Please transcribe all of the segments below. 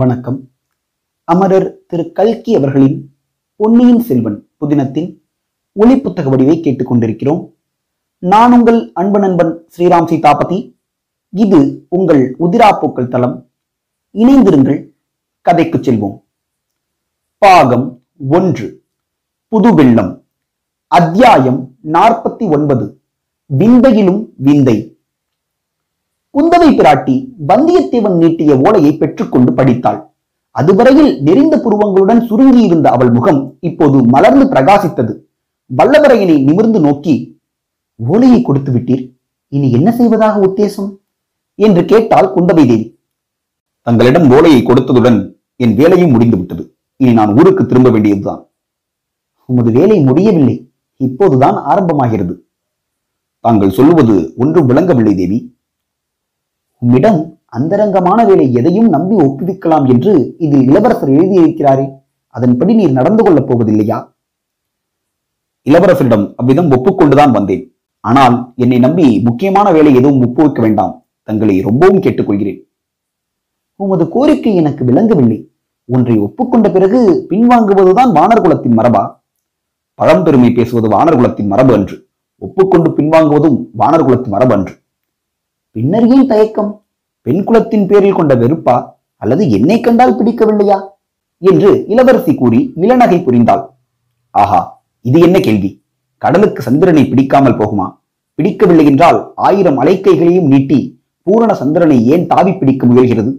வணக்கம். அமரர் திரு கல்கி அவர்களின் பொன்னியின் செல்வன் புதினத்தின் ஒலி புத்தக வடிவை கேட்டுக்கொண்டிருக்கிறோம். நான் உங்கள் அன்பு நண்பன் ஸ்ரீராம் சீதாபதி. இது உங்கள் உதிராப்போக்கள் தளம். இணைந்திருங்கள், கதைக்கு செல்வோம். பாகம் 1, புதுவெள்ளம். அத்தியாயம் 49, விந்தையிலும் விந்தை. குந்தவை பிராட்டி வந்தியத்தேவன் நீட்டிய ஓலையை பெற்றுக்கொண்டு படித்தாள். அதுவரையில் நெறிந்த புருவங்களுடன் சுருங்கியிருந்த அவள் முகம் இப்போது மலர்ந்து பிரகாசித்தது. வல்லவரையனை நிமிர்ந்து நோக்கி, ஓலையை கொடுத்து விட்டீர், இனி என்ன செய்வதாக உத்தேசம் என்று கேட்டாள் குந்தவை தேவி. தங்களிடம் ஓலையை கொடுத்ததுடன் என் வேலையும் முடிந்துவிட்டது. இனி நான் ஊருக்கு திரும்ப வேண்டியதுதான். உமது வேலை முடியவில்லை, இப்போதுதான் ஆரம்பமாகிறது. தாங்கள் சொல்லுவது ஒன்றும் விளங்கவில்லை தேவி. உம்மிடம் அந்தரங்கமான வேலை எதையும் நம்பி ஒப்புவிக்கலாம் என்று இதில் இளவரசர் எழுதியிருக்கிறாரே, அதன்படி நீர் நடந்து கொள்ளப் போவதில்லையா? இளவரசரிடம் அவ்விதம் ஒப்புக்கொண்டுதான் வந்தேன். ஆனால் என்னை நம்பி முக்கியமான வேலை எதுவும் ஒப்புவிக்க வேண்டாம். தங்களை ரொம்பவும் கேட்டுக்கொள்கிறேன். உமது கோரிக்கை எனக்கு விளங்கவில்லை. ஒன்றை ஒப்புக்கொண்ட பிறகு பின்வாங்குவதுதான் வானர்குலத்தின் மரபா? பழம்பெருமை பேசுவது வானர்குலத்தின் மரபு அன்று. ஒப்புக்கொண்டு பின்வாங்குவதும் வானர்குலத்தின் மரபு அன்று. பின்னர் ஏன் தயக்கம்? பெண் குலத்தின் பேரில் கொண்ட வெறுப்பா, அல்லது என்னை கண்டால் பிடிக்கவில்லையா என்று இளவரசி கூறி இளநகை புரிந்தாள். ஆஹா, இது என்ன கேள்வி! கடலுக்கு சந்திரனை பிடிக்காமல் போகுமா? பிடிக்கவில்லை என்றால் 1000 அலைக்கைகளையும் நீட்டி பூரண சந்திரனை ஏன் தாவி பிடிக்க முயல்கிறது?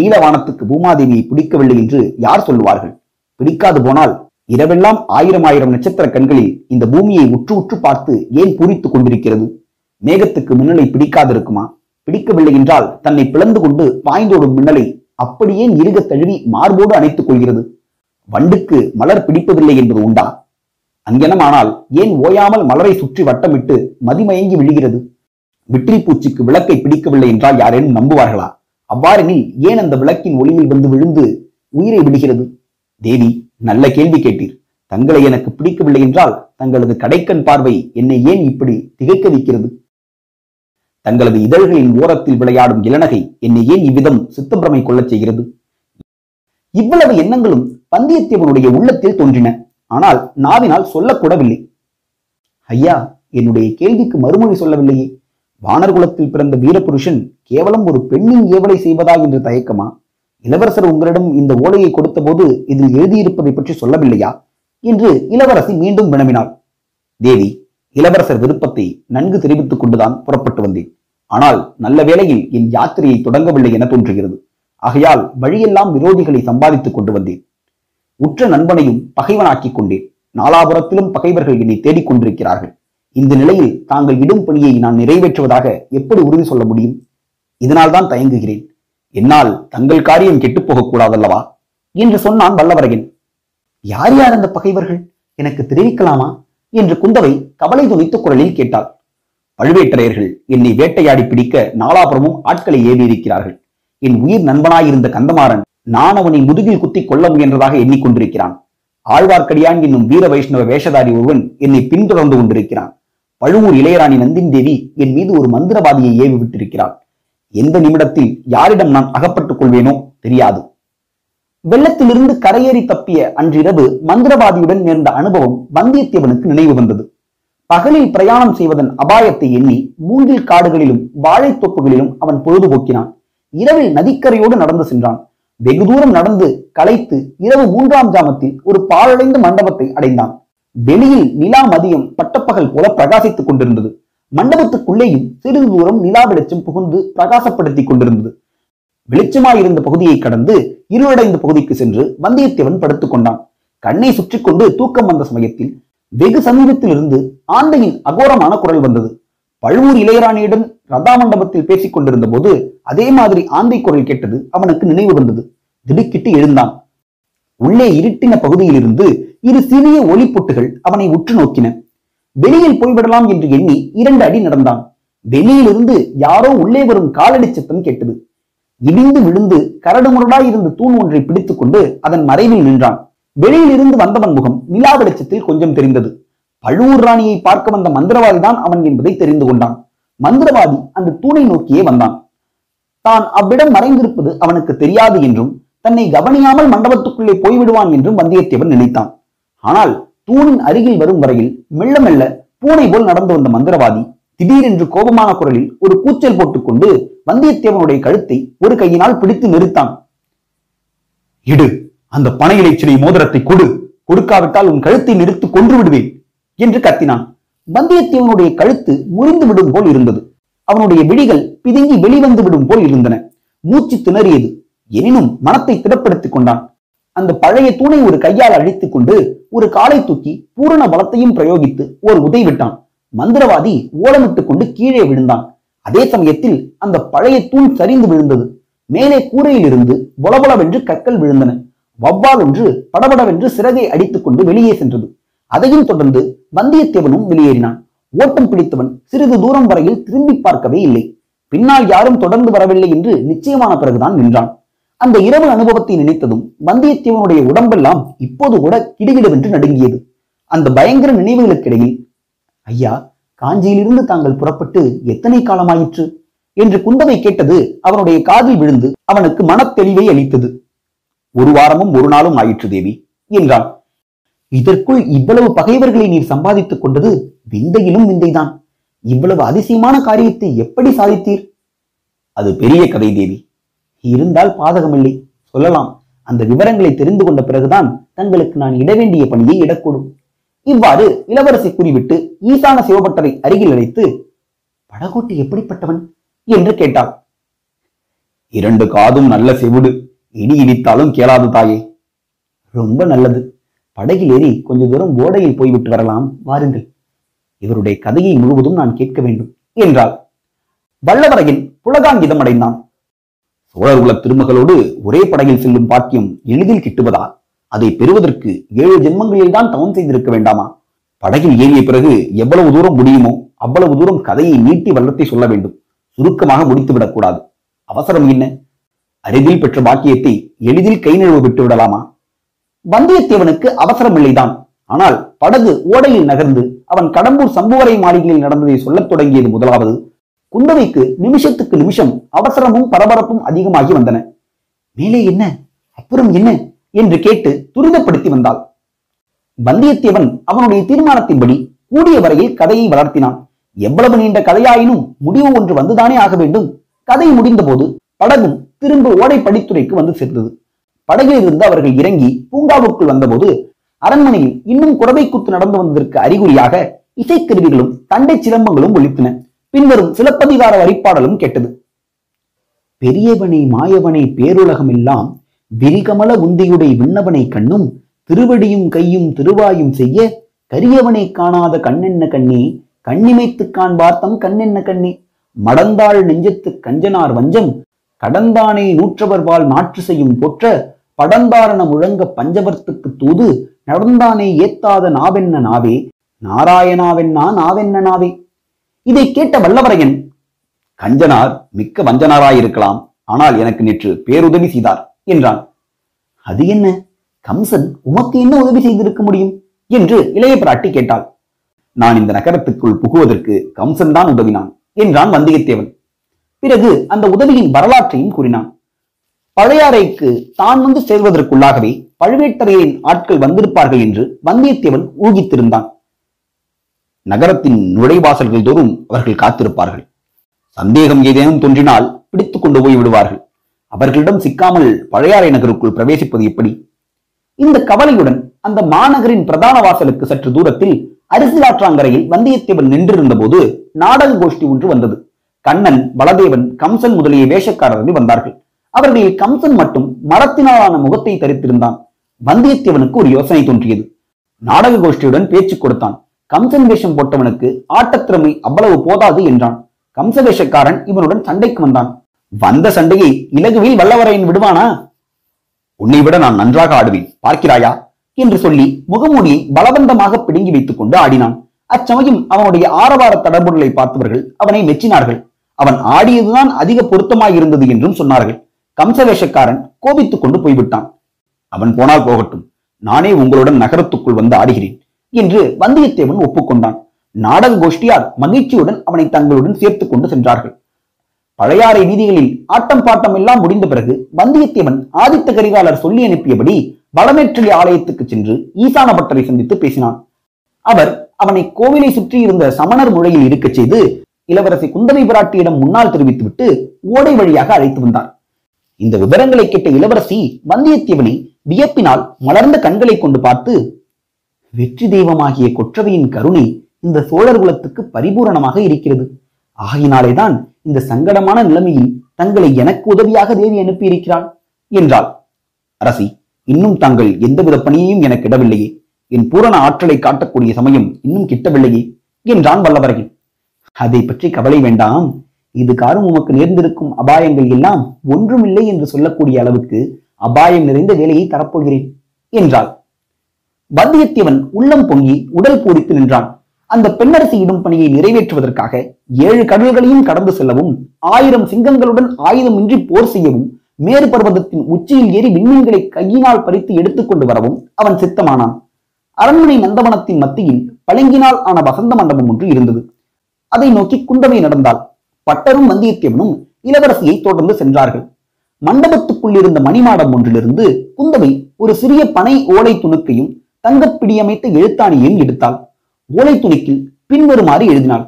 நீலவானத்துக்கு பூமாதேவியை பிடிக்கவில்லை என்று யார் சொல்லுவார்கள்? பிடிக்காது போனால் இரவெல்லாம் 1000 நட்சத்திர கண்களில் இந்த பூமியை உற்று உற்று பார்த்து ஏன் பூரித்துக் கொண்டிருக்கிறது? மேகத்துக்கு மின்னலை பிடிக்காதிருக்குமா? பிடிக்கவில்லை என்றால் தன்னை பிளந்து கொண்டு பாய்ந்தோடும் மின்னலை அப்படியே இறுக தழுவி மார்போடு அணைத்துக் கொள்கிறது. வண்டுக்கு மலர் பிடிப்பதில்லை என்பது உண்டா? அங்கெனமானால் ஏன் ஓயாமல் மலரை சுற்றி வட்டமிட்டு மதிமயங்கி விழுகிறது? விற்றி பூச்சிக்கு விளக்கை பிடிக்கவில்லை என்றால் யாரேனும் நம்புவார்களா? அவ்வாறெனில் ஏன் அந்த விளக்கின் ஒளியில் வந்து விழுந்து உயிரை விடுகிறது? தேவி, நல்ல கேள்வி கேட்டீர். தங்களை எனக்கு பிடிக்கவில்லை என்றால் தங்களது கடைக்கண் பார்வை என்னை ஏன் இப்படி திகைக்க வைக்கிறது? தங்களது இதழ்களின் ஓரத்தில் விளையாடும் இளநகை என்னை ஏன் இவ்விதம் சித்தப்பிரமை கொள்ளச் செய்கிறது? இவ்வளவு எண்ணங்களும் வந்தியத்தேவனுடைய உள்ளத்தில் தோன்றின. ஆனால் நாவினால் சொல்லக்கூடவில்லை. ஐயா, என்னுடைய கேள்விக்கு மறுமொழி சொல்லவில்லையே. வானர்குலத்தில் பிறந்த வீரபுருஷன் கேவலம் ஒரு பெண்ணின் ஏவலை செய்வதா என்று தயக்கமா? இளவரசர் உங்களிடம் இந்த ஓலையை கொடுத்த போது இதில் எழுதியிருப்பதை பற்றி சொல்லவில்லையா என்று இளவரசி மீண்டும் வினவினாள். தேவி, இளவரசர் விருப்பத்தை நன்கு தெரிவித்துக் கொண்டுதான் புறப்பட்டு வந்தேன். ஆனால் நல்ல வேளையில் என் யாத்திரையை தொடங்கவில்லை என தோன்றுகிறது. ஆகையால் வழியெல்லாம் விரோதிகளை சம்பாதித்துக் கொண்டு வந்தேன். உற்ற நண்பனையும் பகைவனாக்கிக் கொண்டேன். நாலாபுரத்திலும் பகைவர்கள் என்னை தேடிக்கொண்டிருக்கிறார்கள். இந்த நிலையில் தாங்கள் இடும் பணியை நான் நிறைவேற்றுவதாக எப்படி உறுதி சொல்ல முடியும்? இதனால் தான் தயங்குகிறேன். என்னால் தங்கள் காரியம் கெட்டுப்போகக் கூடாதல்லவா என்று சொன்னான் வல்லவரையன். யார் யார் அந்த பகைவர்கள், எனக்கு தெரிவிக்கலாமா என்று குந்தவை கவலை துணித்த குரலில் கேட்டாள். பழுவேட்டரையர்கள் என்னை வேட்டையாடி பிடிக்க நாலாபுரமும் ஆட்களை ஏவியிருக்கிறார்கள். என் உயிர் நண்பனாயிருந்த கந்தமாறன் நான் அவனை முதுகில் குத்தி கொள்ள முயன்றதாக எண்ணிக்கொண்டிருக்கிறான். ஆழ்வார்க்கடியான் என்னும் வீர வைஷ்ணவ வேஷதாரி ஒருவன் என்னை பின்தொடர்ந்து கொண்டிருக்கிறான். பழுவூர் இளையராணி நந்தின் தேவி என் மீது ஒரு மந்திரவாதியை ஏவி விட்டிருக்கிறாள். எந்த நிமிடத்தில் யாரிடம் நான் அகப்பட்டுக் கொள்வேனோ தெரியாது. வெள்ளத்திலிருந்து கரையேறி தப்பிய அன்றிரவு மந்திரவாதியுடன் நேர்ந்த அனுபவம் வந்தியத்தேவனுக்கு நினைவு வந்தது. பகலில் பிரயாணம் செய்வதன் அபாயத்தை எண்ணி மூங்கில் காடுகளிலும் வாழைத்தொப்புகளிலும் அவன் பொழுதுபோக்கினான். இரவில் நதிக்கரையோடு நடந்து சென்றான். வெகு தூரம் நடந்து களைத்து இரவு 3ஆம் ஜாமத்தில் ஒரு பாழடைந்த மண்டபத்தை அடைந்தான். வெளியில் நிலா மதியம் பட்டப்பகல் போல பிரகாசித்துக் கொண்டிருந்தது. மண்டபத்துக்குள்ளேயும் சிறிது தூரம் நிலா வெளிச்சம் புகுந்து பிரகாசப்படுத்திக் கொண்டிருந்தது. வெளிச்சமாயிருந்த பகுதியை கடந்து இருளடைந்த பகுதிக்கு சென்று வந்தியத்தேவன் படுத்துக் கொண்டான். கண்ணை சுற்றி கொண்டு தூக்கம் வந்த சமயத்தில் வெகு சமீபத்தில் இருந்து ஆந்தையின் அகோரமான குரல் வந்தது. பழுவூர் இளையராணியுடன் ரதா மண்டபத்தில் பேசிக் கொண்டிருந்த போது அதே மாதிரி ஆந்தை குரல் கேட்டது அவனுக்கு நினைவு வந்தது. திடுக்கிட்டு எழுந்தான். உள்ளே இருட்டின பகுதியிலிருந்து 2 சிறிய ஒளிப்பொட்டுகள் அவனை உற்று நோக்கின. வெளியில் போய்விடலாம் என்று எண்ணி 2 அடி நடந்தான். வெளியிலிருந்து யாரோ உள்ளே வரும் காலடி சத்தம் கேட்டது. இடிந்து விழுந்து கரடுமுரடாய் இருந்த தூண் ஒன்றை பிடித்துக் கொண்டு அதன் மறைவில் நின்றான். வெளியில் இருந்து வந்தவன் முகம் நிலா வெளிச்சத்தில் கொஞ்சம் தெரிந்தது. பழுவூர் ராணியை பார்க்க வந்த மந்திரவாதிதான் அவன் என்பதை தெரிந்து கொண்டான். மந்திரவாதி அந்த தூணை நோக்கியே வந்தான். தான் அவ்விடம் மறைந்திருப்பது அவனுக்கு தெரியாது என்றும் தன்னை கவனியாமல் மண்டபத்துக்குள்ளே போய்விடுவான் என்றும் வந்தியத்தேவன் நினைத்தான். ஆனால் தூணின் அருகில் வரும் வரையில் மெல்ல மெல்ல பூனை போல் நடந்து வந்த மந்திரவாதி திடீரென்று கோபமான குரலில் ஒரு கூச்சல் போட்டுக்கொண்டு வந்தியத்தேவனுடைய கழுத்தை ஒரு கையினால் பிடித்து நிறுத்தான். இடு அந்த பனை இலைச்சிலை மோதிரத்தை கொடு, கொடுக்காவிட்டால் உன் கழுத்தை நிறுத்து கொன்று விடுவேன் என்று கத்தினான். வந்தியத்தேவனுடைய கழுத்து முறிந்து விடும் போல் இருந்தது. அவனுடைய விழிகள் பிதுங்கி வெளிவந்து விடும் போல் இருந்தன. மூச்சு திணறியது. எனினும் மனத்தை திடப்படுத்திக் கொண்டான். அந்த பழைய தூணை ஒரு கையால் அழித்துக் கொண்டு ஒரு காலை தூக்கி பூரண பலத்தையும் பிரயோகித்து ஒரு உதை விட்டான். மந்திரவாதி ஓலமிட்டுக் கொண்டு கீழே விழுந்தான். அதே சமயத்தில் அந்த பழைய தூண் சரிந்து விழுந்தது. மேலே கூரையில் இருந்து பொலபொலவென்று கற்கள் விழுந்தன. வவ்வால் ஒன்று படபடவென்று சிறகை அடித்துக் கொண்டு வெளியே சென்றது. அதையும் தொடர்ந்து வந்தியத்தேவனும் வெளியேறினான். ஓட்டம் பிடித்தவன் சிறிது தூரம் வரையில் திரும்பி பார்க்கவே இல்லை. பின்னால் யாரும் தொடர்ந்து வரவில்லை என்று நிச்சயமான பிறகுதான் நின்றான். அந்த இரவு அனுபவத்தை நினைத்ததும் வந்தியத்தேவனுடைய உடம்பெல்லாம் இப்போது கூட கிடுகிடுவென்று நடுங்கியது. அந்த பயங்கர நினைவுகளுக்கிடையில், ஐயா, காஞ்சியிலிருந்து தாங்கள் புறப்பட்டு எத்தனை காலமாயிற்று என்று குந்தவை கேட்டது அவனுடைய காதில் விழுந்து அவனுக்கு மனத்தெளிவை அளித்தது. 1 வாரமும் 1 நாளும் ஆயிற்று தேவி என்றான். இதற்குள் இவ்வளவு பகைவர்களை நீர் சம்பாதித்துக் கொண்டது விந்தையிலும் விந்தைதான். இவ்வளவு அதிசயமான காரியத்தை எப்படி சாதித்தீர்? அது பெரிய கதை தேவி. இருந்தால் பாதகமில்லை, சொல்லலாம். அந்த விவரங்களை தெரிந்து கொண்ட பிறகுதான் தங்களுக்கு நான் இட வேண்டிய பணியை இடக்கூடும். இவ்வாறு இளவரசி கூறிவிட்டு ஈசான சிவபட்டரை அருகில் அழைத்து, படகோட்டி எப்படிப்பட்டவன் என்று கேட்டாள். 2 காதும் நல்ல செவிடு, இடி இடித்தாலும் கேளாது தாயே. ரொம்ப நல்லது. படகில் ஏறி கொஞ்ச தூரம் ஓடையில் போய்விட்டு வரலாம், வாருங்கள். இவருடைய கதையை முழுவதும் நான் கேட்க வேண்டும் என்றாள். வல்லவரையன் புலகாங்கிதம் அடைந்தான். சோழர் குல திருமகளோடு ஒரே படகில் செல்லும் பாக்கியம் எளிதில் கிட்டுவதா? அதை பெறுவதற்கு 7 ஜென்மங்களில் தான் தவம் செய்திருக்க வேண்டாமா? படகில் ஏறிய பிறகு எவ்வளவு தூரம் முடியுமோ அவ்வளவு தூரம் கதையை நீட்டி வல்லத்தை சொல்ல வேண்டும். சுருக்கமாக முடித்துவிடக்கூடாது. அவசரம் என்ன? அருகில் பெற்ற பாக்கியத்தை எளிதில் கை நழுவ விட்டு விடலாமா? வந்தியத்தேவனுக்கு அவசரம் இல்லைதான். ஆனால் படகு ஓடையில் நகர்ந்து அவன் கடம்பூர் சம்புவரை மாளிகையில் நடந்ததை சொல்லத் தொடங்கியது முதலாவது. குந்தவைக்கு நிமிஷத்துக்கு நிமிஷம் அவசரமும் பரபரப்பும் அதிகமாகி வந்தன. மேலே என்ன, அப்புறம் என்ன என்று கேட்டு துரிதப்படுத்தி வந்தாள். வந்தியத்தேவன் அவனுடைய தீர்மானத்தின்படி கூடிய வரையில் கதையை வளர்த்தினான். எவ்வளவு நீண்ட கதையாயினும் முடிவு ஒன்று வந்துதானே ஆக வேண்டும். கதை முடிந்த போது படகும் திரும்ப ஓடை படித்துறைக்கு வந்து சேர்ந்தது. படகில் இருந்து அவர்கள் இறங்கி பூங்காவுக்குள் வந்தபோது அரண்மனையில் இன்னும் குறவை குத்து நடந்து வந்ததற்கு அறிகுறியாக இசைக்கருவிகளும் தண்டை சிலம்பங்களும் ஒலித்தன. பின்வரும் சிலப்பதிகார வரிப்பாடலும் கேட்டது. பெரியவனை மாயவனை பேருலகம் எல்லாம் விரிகமல உந்தியுடைய விண்ணவனை கண்ணும் திருவடியும் கையும் திருவாயும் செய்ய கரியவனை காணாத கண்ணென்ன கண்ணே, கண்ணிமைத்து காண்பார்த்தம் கண்ணென்ன கண்ணே, மடந்தாள் நெஞ்சத்து கஞ்சனார் வஞ்சம் கடந்தானை நூற்றவர் வாழ் நாற்று செய்யும் போற்ற படந்தாரண முழங்க பஞ்சவர்த்துக்கு தூது நடந்தானே ஏத்தாத நாவென்ன நாவே, நாராயணாவென்னா நாவென்ன நாவே. இதை கேட்ட வல்லவரையன், கஞ்சனார் மிக்க வஞ்சனாராயிருக்கலாம், ஆனால் எனக்கு நேற்று பேருதவி செய்தார் என்றான். அது என்ன, கம்சன் உமக்கு என்ன உதவி செய்திருக்க முடியும் என்று இளைய பிராட்டி கேட்டாள். நான் இந்த நகரத்துக்குள் புகுவதற்கு கம்சன் தான் உதவினான் என்றான் வந்தியத்தேவன். பிறகு அந்த உதவியின் வரலாற்றையும் கூறினான். பழையாறைக்கு தான் வந்து சேர்வதற்குள்ளாகவே பழுவேட்டரையரின் ஆட்கள் வந்திருப்பார்கள் என்று வந்தியத்தேவன் ஊகித்திருந்தான். நகரத்தின் நுழைவாசல்கள் தோறும் அவர்கள் காத்திருப்பார்கள். சந்தேகம் ஏதேனும் தோன்றினால் பிடித்துக் கொண்டு போய் விடுவார்கள். அவர்களிடம் சிக்காமல் பழையாறை நகருக்குள் பிரவேசிப்பது எப்படி? இந்த கவலையுடன் அந்த மாநகரின் பிரதான வாசலுக்கு சற்று தூரத்தில் அரிசிலாற்றாங்கரையில் வந்தியத்தேவன் நின்றிருந்த போது நாடக கோஷ்டி ஒன்று வந்தது. கண்ணன், பலதேவன், கம்சன் முதலிய வேஷக்காரர்கள் வந்தார்கள். அவர்களில் கம்சன் மட்டும் மரத்தினாலான முகத்தை தரித்திருந்தான். வந்தியத்தேவனுக்கு ஒரு யோசனை தோன்றியது. நாடக கோஷ்டியுடன் பேச்சு கொடுத்தான். கம்சன் வேஷம் போட்டவனுக்கு ஆட்டத்திறமை அவ்வளவு போதாது என்றான். கம்ச வேஷக்காரன் இவனுடன் சண்டைக்கு வந்தான். வந்த சண்டையை இலகுவில் வல்லவரையன் விடுவானா? உன்னை விட நான் நன்றாக ஆடுவேன், பார்க்கிறாயா என்று சொல்லி முகமூடியை பலவந்தமாக பிடுங்கி வைத்துக் கொண்டு ஆடினான். அச்சமயம் அவனுடைய ஆரவார தடபுடலை பார்த்தவர்கள் அவனை மெச்சினார்கள். அவன் ஆடியதுதான் அதிக பொருத்தமாயிருந்தது என்றும் சொன்னார்கள். கம்சவேஷக்காரன் கோபித்துக் கொண்டு போய்விட்டான். அவன் போனால் போகட்டும், நானே உங்களுடன் நகரத்துக்குள் வந்து ஆடுகிறேன் என்று வந்தியத்தேவன் ஒப்புக்கொண்டான். நாடக கோஷ்டியார் மகிழ்ச்சியுடன் அவனை தங்களுடன் சேர்த்துக் கொண்டு சென்றார்கள். பழையாறை வீதிகளில் ஆட்டம் பாட்டம் எல்லாம் முடிந்த பிறகு வந்தியத்தேவன் ஆதித்த கரிகாலர் சொல்லி அனுப்பியபடி வளமேற்றலி ஆலயத்துக்கு சென்று ஈசான பட்டரை சந்தித்து பேசினான். அவர் அவனை கோவிலை சுற்றி இருந்த சமணர் முறையில் இருக்கச் செய்து இளவரசி குந்தவை பிராட்டியிடம் முன்னால் தெரிவித்துவிட்டு ஓடை வழியாக அழைத்து வந்தார். இந்த விவரங்களை கேட்ட இளவரசி வந்தியத்தேவனை வியப்பினால் மலர்ந்த கண்களை கொண்டு பார்த்து, வெற்றி தெய்வமாகிய கொற்றவையின் கருணை இந்த சோழர் குலத்துக்கு பரிபூரணமாக இருக்கிறது. ஆகினாலேதான் இந்த சங்கடமான நிலைமையில் தங்களை எனக்கு உதவியாக தேவி அனுப்பியிருக்கிறாள் என்றாள். அரசி, இன்னும் தாங்கள் எந்தவித பணியையும் எனக்கு இடவில்லையே. என் பூரண ஆற்றலை காட்டக்கூடிய சமயம் இன்னும் கிட்டவில்லையே என்றான் வல்லவரையன். அதை பற்றி கவலை வேண்டாம். இது காரும் உமக்கு நேர்ந்திருக்கும் அபாயங்கள் எல்லாம் ஒன்றுமில்லை என்று சொல்லக்கூடிய அளவுக்கு அபாயம் நிறைந்த வேலையை தரப்போகிறேன் என்றாள். வந்தியத்தேவன் உள்ளம் பொங்கி உடல் பூரித்து நின்றான். அந்த பெண்ணரசி இடும் பணியை நிறைவேற்றுவதற்காக 7 கடல்களையும் கடந்து செல்லவும் 1000 சிங்கங்களுடன் ஆயுதமின்றி போர் செய்யவும் மேறு பர்வதத்தின் உச்சியில் ஏறி விண்மீன்களை கையினால் பறித்து எடுத்துக்கொண்டு வரவும் அவன் சித்தமானான். அரண்மனை நந்தவனத்தின் மத்தியில் பளிங்கினால் ஆன வசந்த மண்டபம் ஒன்று இருந்தது. அதை நோக்கி குந்தவை நடந்தாள். பட்டரும் வந்தியத்தேவனும் இளவரசியை தொடர்ந்து சென்றார்கள். மண்டபத்துக்குள் இருந்த மணிமாடம் ஒன்றிலிருந்து குந்தவை ஒரு சிறிய பனை ஓலை துணுக்கையும் தங்கப்பிடியமைத்த எழுத்தாணியையும் எடுத்தாள். ஓலை துணிக்கில் பின்வருமாறு எழுதினாள்.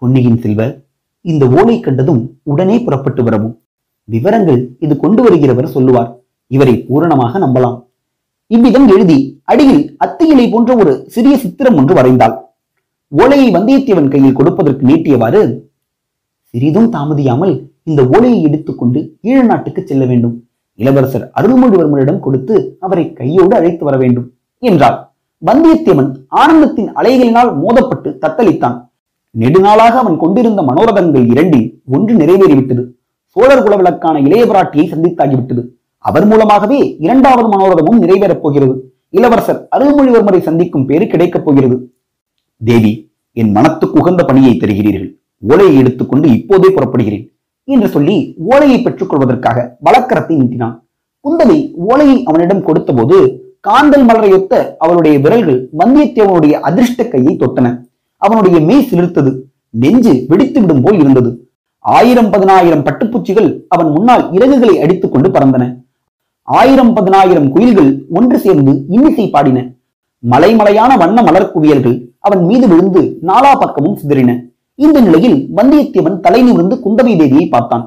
பொன்னியின் செல்வர், இந்த ஓலை கண்டதும் உடனே புறப்பட்டு வரவும். விவரங்கள் இது கொண்டு வருகிறவர் சொல்லுவார். இவரை பூரணமாக நம்பலாம். இவ்விதம் எழுதி அடியில் அத்தியிலை போன்ற ஒரு சிறிய சித்திரம் ஒன்று வரைந்தாள். ஓலையை வந்தியத்தேவன் கையில் கொடுப்பதற்கு நீட்டியவாறு, சிறிதும் தாமதியாமல் இந்த ஓலையை எடுத்துக்கொண்டு ஈழ நாட்டுக்கு செல்ல வேண்டும். இளவரசர் அருள்மொழிவர்மனிடம் கொடுத்து அவரை கையோடு அழைத்து வர வேண்டும் என்றாள். வந்தியத்தேவன் ஆனந்தத்தின் அலைகளினால் மோதப்பட்டு தத்தளித்தான். நெடுநாளாக அவன் கொண்டிருந்த மனோரதங்கள் இரண்டில் ஒன்று நிறைவேறிவிட்டது. சோழர் குலவிளக்கான இளைய பிராட்டியை சந்தித்தாகிவிட்டது. அவர் மூலமாகவே 2வது மனோரதமும் நிறைவேறப் போகிறது. இளவரசர் அருள்மொழிவர்மரை சந்திக்கும் பேரு கிடைக்கப் போகிறது. தேவி, என் மனத்துக்கு உகந்த பணியை தருகிறீர்கள். ஓலையை எடுத்துக்கொண்டு இப்போதே புறப்படுகிறேன் என்று சொல்லி ஓலையை பெற்றுக் கொள்வதற்காக வலக்கரத்தை நீட்டினான். குந்தவை ஓலையை அவனிடம் கொடுத்த போது காந்தல் மலரையொத்த அவளுடைய விரல்கள் வந்தியத்தேவனுடைய அதிர்ஷ்ட கையை தொட்டன. அவனுடைய மெய் சிலிர்த்தது. நெஞ்சு வெடித்து விடும் போல் இருந்தது. 1000-10,000 பட்டுப்பூச்சிகள் அவன் முன்னால் இறகுகளை அடித்துக் கொண்டு பறந்தன. 1000-10,000 குயில்கள் ஒன்று சேர்ந்து இன்னிசை பாடின. மலைமலையான வண்ண மலர் குவியல்கள் அவன் மீது விழுந்து நாலா பக்கமும் சிதறின. இந்த நிலையில் வந்தியத்தேவன் தலை நிமிர்ந்து குந்தவை தேவியை பார்த்தான்.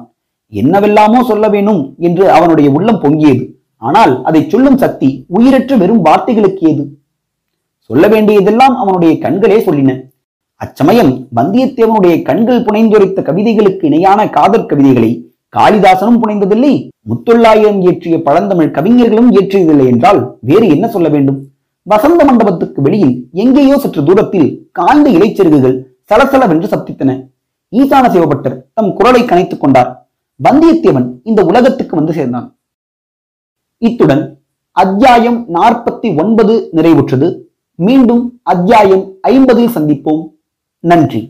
என்னவெல்லாமோ சொல்ல வேணும் என்று அவனுடைய உள்ளம் பொங்கியது. ஆனால் அதை சொல்லும் சக்தி உயிரற்ற வெறும் வார்த்தைகளுக்கு ஏது. சொல்ல வேண்டியதெல்லாம் அவனுடைய கண்களே சொல்லின. அச்சமயம் வந்தியத்தேவனுடைய கண்கள் புனைந்துரைத்த கவிதைகளுக்கு இணையான காதற் கவிதைகளை காளிதாசனும் புனைந்ததில்லை, முத்தொள்ளாயிரம் இயற்றிய பழந்தமிழ் கவிஞர்களும் இயற்றியதில்லை என்றால் வேறு என்ன சொல்ல வேண்டும்? வசந்த மண்டபத்துக்கு வெளியில் எங்கேயோ சற்று தூரத்தில் காய்ந்த இலைச்செருகுகள் சலசலவென்று சப்தித்தன. ஈசான சிவபட்டர் தம் குரலை கனைத்துக் கொண்டார். வந்தியத்தேவன் இந்த உலகத்துக்கு வந்து சேர்ந்தான். இத்துடன் அத்தியாயம் 49 நிறைவுற்றது. மீண்டும் அத்தியாயம் 50 சந்திப்போம். நன்றி.